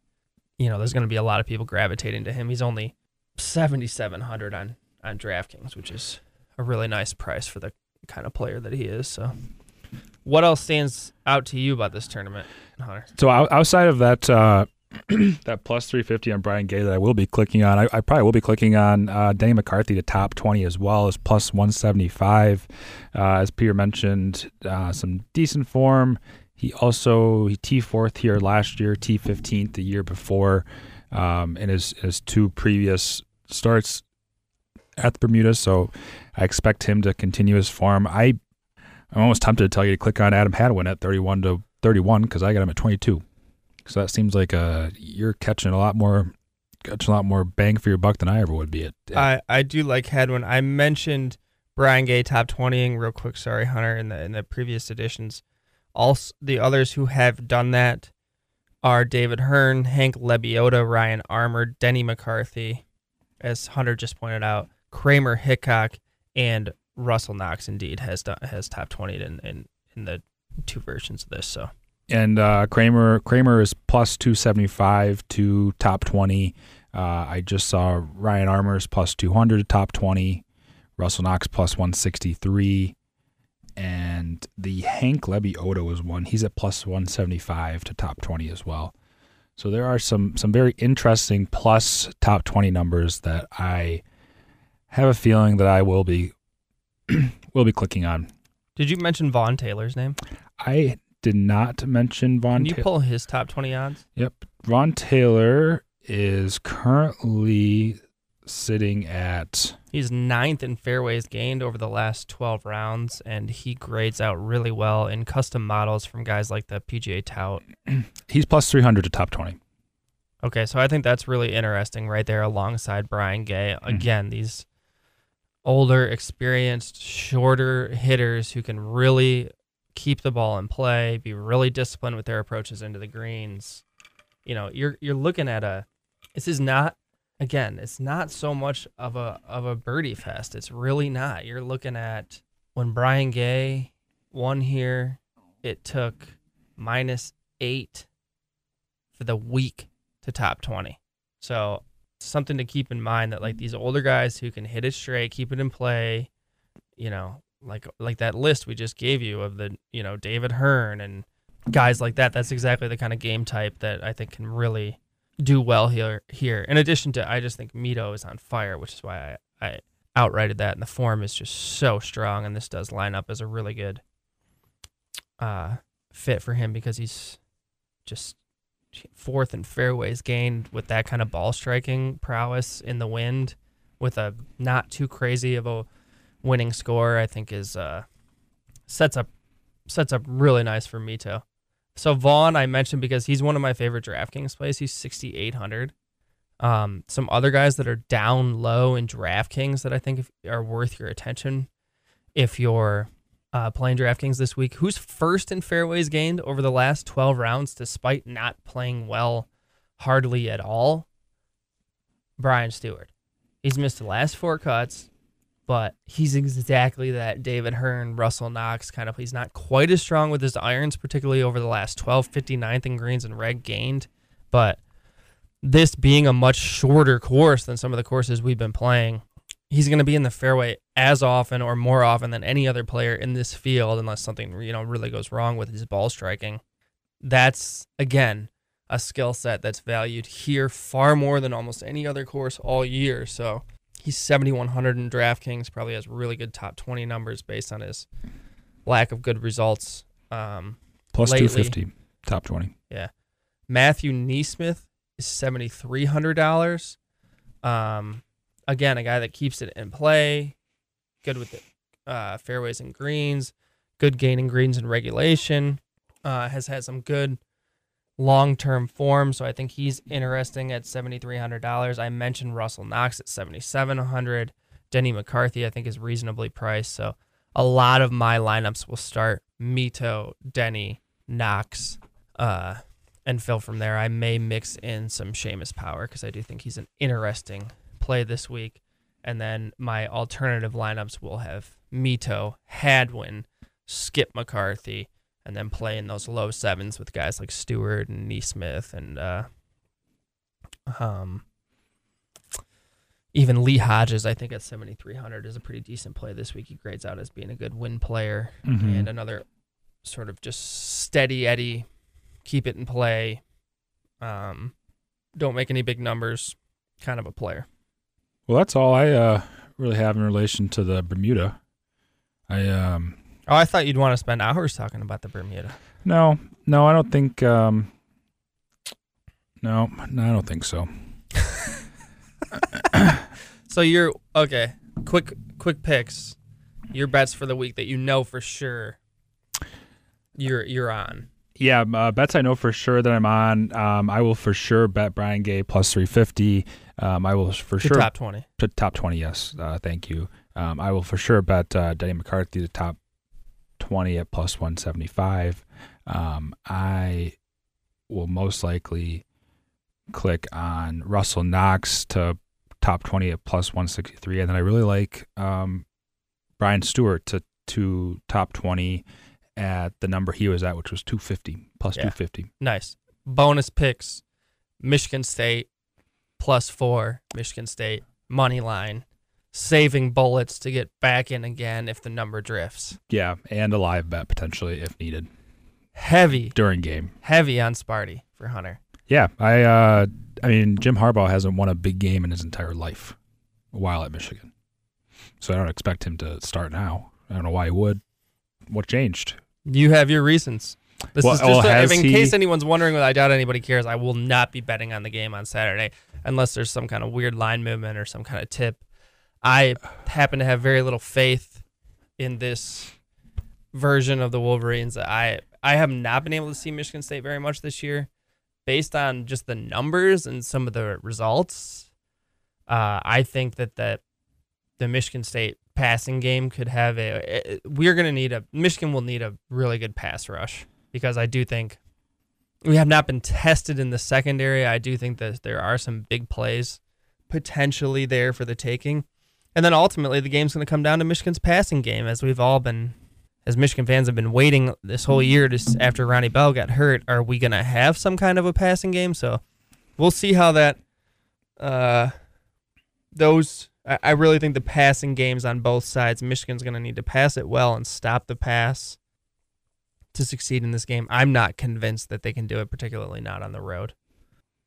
You know, there's going to be a lot of people gravitating to him. He's only seventy-seven hundred on, on DraftKings, which is a really nice price for the kind of player that he is. So What else stands out to you about this tournament, Hunter? So outside of that uh, that plus three fifty on Brian Gay that I will be clicking on, I, I probably will be clicking on uh, Denny McCarthy to top twenty as well as plus one seventy-five. Uh, as Peter mentioned, uh, some decent form. He also he T fourth here last year, T fifteenth the year before, um, in his, his two previous starts at the Bermuda. So I expect him to continue his form. I I'm almost tempted to tell you to click on Adam Hadwin at thirty-one to thirty-one because I got him at twenty-two. So that seems like uh you're catching a lot more, catching a lot more bang for your buck than I ever would be. At, at I I do like Hadwin. I mentioned Brian Gay top twentying real quick. Sorry, Hunter. In the in the previous editions, also the others who have done that are David Hearn, Hank Lebiota, Ryan Armour, Denny McCarthy, as Hunter just pointed out, Kramer Hickok, and Russell Knox indeed has done, has top twenty in, in in the two versions of this. So and uh, Kramer Kramer is plus two seventy five to top twenty. Uh, I just saw Ryan Armour's plus two hundred to top twenty, Russell Knox plus one sixty three, and the Hank Lebiota was one. He's at plus one seventy five to top twenty as well. So there are some some very interesting plus top twenty numbers that I have a feeling that I will be. We'll be clicking on. Did you mention Vaughn Taylor's name? I did not mention Vaughn Taylor. Can you Ta- pull his top twenty odds? Yep. Vaughn Taylor is currently sitting at... He's ninth in fairways gained over the last twelve rounds, and he grades out really well in custom models from guys like the P G A Tour. He's plus three hundred to top twenty. Okay, so I think that's really interesting right there alongside Brian Gay. Again, mm-hmm. these... older, experienced, shorter hitters who can really keep the ball in play, be really disciplined with their approaches into the greens. You know, you're you're looking at a. This is not, again, it's not so much of a of a birdie fest. It's really not. You're looking at when Brian Gay won here, it took minus eight for the week to top twenty. So. Something to keep in mind that like these older guys who can hit it straight, keep it in play, you know, like like that list we just gave you of the, you know, David Hearn and guys like that. That's exactly the kind of game type that I think can really do well here. Here, in addition to, I just think Mito is on fire, which is why I, I outrighted that. And the form is just so strong, and this does line up as a really good uh, fit for him because he's just. Fourth in fairways gained with that kind of ball striking prowess in the wind with a not too crazy of a winning score, I think is uh, sets up sets up really nice for Mito. So Vaughn I mentioned because he's one of my favorite DraftKings plays. He's sixty-eight hundred. Um, some other guys that are down low in DraftKings that I think if, are worth your attention if you're Uh, playing DraftKings this week. Who's first in fairways gained over the last twelve rounds despite not playing well hardly at all? Brian Stewart. He's missed the last four cuts, but he's exactly that David Hearn, Russell Knox kind of. He's not quite as strong with his irons, particularly over the last twelve, fifty-ninth in greens and red gained, but this being a much shorter course than some of the courses we've been playing, he's going to be in the fairway as often or more often than any other player in this field unless something, you know, really goes wrong with his ball striking. That's, again, a skill set that's valued here far more than almost any other course all year. So he's seventy-one hundred in DraftKings, probably has really good top twenty numbers based on his lack of good results um, plus lately. two fifty, top twenty. Yeah. Matthew Neesmith is seventy-three hundred dollars. Um... Again, a guy that keeps it in play, good with the uh, fairways and greens, good gaining greens in regulation, uh, has had some good long-term form, so I think he's interesting at seventy-three hundred dollars. I mentioned Russell Knox at seventy-seven hundred dollars. Denny McCarthy, I think, is reasonably priced, so a lot of my lineups will start Mito, Denny, Knox, uh, and Phil from there. I may mix in some Seamus Power because I do think he's an interesting play this week, and then my alternative lineups will have Mito, Hadwin, Skip McCarthy, and then play in those low sevens with guys like Stewart and Neesmith and uh, um, even Lee Hodges, I think at seventy-three hundred is a pretty decent play this week. He grades out as being a good win player, mm-hmm. and another sort of just steady Eddie, keep it in play, um, don't make any big numbers, kind of a player. Well, that's all I uh, really have in relation to the Bermuda. I um. Oh, I thought you'd want to spend hours talking about the Bermuda. No, no, I don't think. Um, no, no, I don't think so. So you're okay. Quick, quick picks. Your bets for the week that you know for sure you're you're on. Yeah, uh, bets I know for sure that I'm on. Um, I will for sure bet Brian Gay plus three fifty. Um, I will for to sure top twenty. To top twenty, yes. Uh, thank you. Um, I will for sure bet uh, Denny McCarthy to top twenty at plus one seventy-five. Um, I will most likely click on Russell Knox to top twenty at plus one sixty-three, and then I really like um, Brian Stewart to to top twenty at the number he was at, which was two fifty, plus yeah. two fifty. Nice. Bonus picks, Michigan State, plus four, Michigan State, money line, saving bullets to get back in again if the number drifts. Yeah, and a live bet potentially if needed. Heavy. During game. Heavy on Sparty for Hunter. Yeah, I uh, I mean, Jim Harbaugh hasn't won a big game in his entire life while at Michigan. So I don't expect him to start now. I don't know why he would. What changed? You have your reasons. This well, is just well, a, in he... case anyone's wondering, I doubt anybody cares. I will not be betting on the game on Saturday unless there's some kind of weird line movement or some kind of tip. I happen to have very little faith in this version of the Wolverines. I I have not been able to see Michigan State very much this year, based on just the numbers and some of the results. Uh, I think that the the Michigan State passing game could have a. It, we're going to need a Michigan will need a really good pass rush, because I do think we have not been tested in the secondary. I do think that there are some big plays potentially there for the taking. And then ultimately, the game's going to come down to Michigan's passing game, as we've all been, as Michigan fans have been waiting this whole year to, after Ronnie Bell got hurt. Are we going to have some kind of a passing game? So we'll see how that, uh, those, I, I really think the passing games on both sides, Michigan's going to need to pass it well and stop the pass to succeed in this game. I'm not convinced that they can do it, particularly not on the road.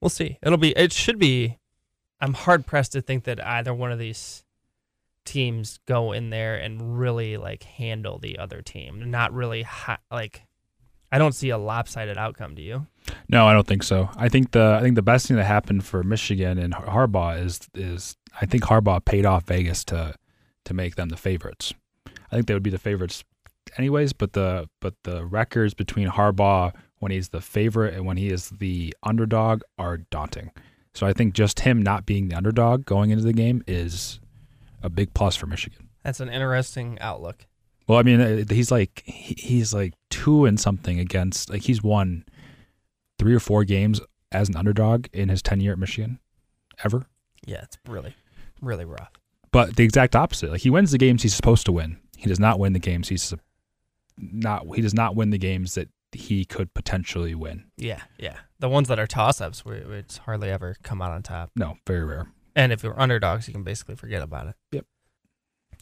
We'll see. It'll be, it should be, I'm hard pressed to think that either one of these teams go in there and really like handle the other team. Not really hot, like I don't see a lopsided outcome. Do you? No, I don't think so. I think the I think the best thing that happened for Michigan and Harbaugh is is I think Harbaugh paid off Vegas to to make them the favorites. I think they would be the favorites anyways, but the but the records between Harbaugh when he's the favorite and when he is the underdog are daunting. So I think just him not being the underdog going into the game is a big plus for Michigan. That's an interesting outlook. Well, I mean, he's like he's like two and something against, like he's won three or four games as an underdog in his tenure at Michigan, ever. Yeah, it's really, really rough. But the exact opposite. Like he wins the games he's supposed to win. He does not win the games he's not. He does not win the games that he could potentially win. Yeah, yeah. The ones that are toss-ups, it's hardly ever come out on top. No, very rare. And if you're underdogs, you can basically forget about it. Yep.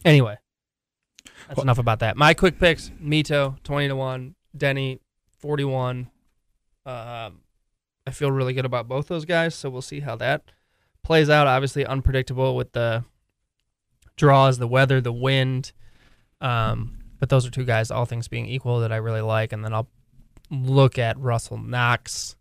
Anyway, that's well, enough about that. My quick picks, Mito, twenty to one, Denny, forty-one. Um, I feel really good about both those guys, so we'll see how that plays out. Obviously unpredictable with the draws, the weather, the wind. Um, but those are two guys, all things being equal, that I really like. And then I'll look at Russell Knox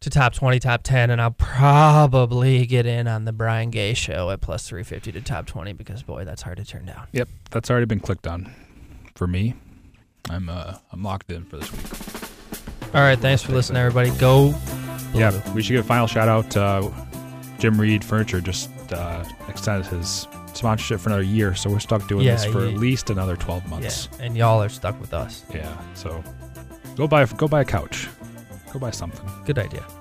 to top twenty, top ten, and I'll probably get in on the Brian Gay show at plus three fifty to top twenty, because, boy, that's hard to turn down. Yep, that's already been clicked on for me. I'm uh, I'm locked in for this week. All right, thanks for listening, everybody. Go Blue. Yeah, we should give a final shout-out to uh, Jim Reed Furniture. Just uh, extended his sponsorship for another year, so we're stuck doing yeah, this for yeah. at least another twelve months. Yeah, and y'all are stuck with us. Yeah, so go buy go buy a couch. Go buy something. Good idea.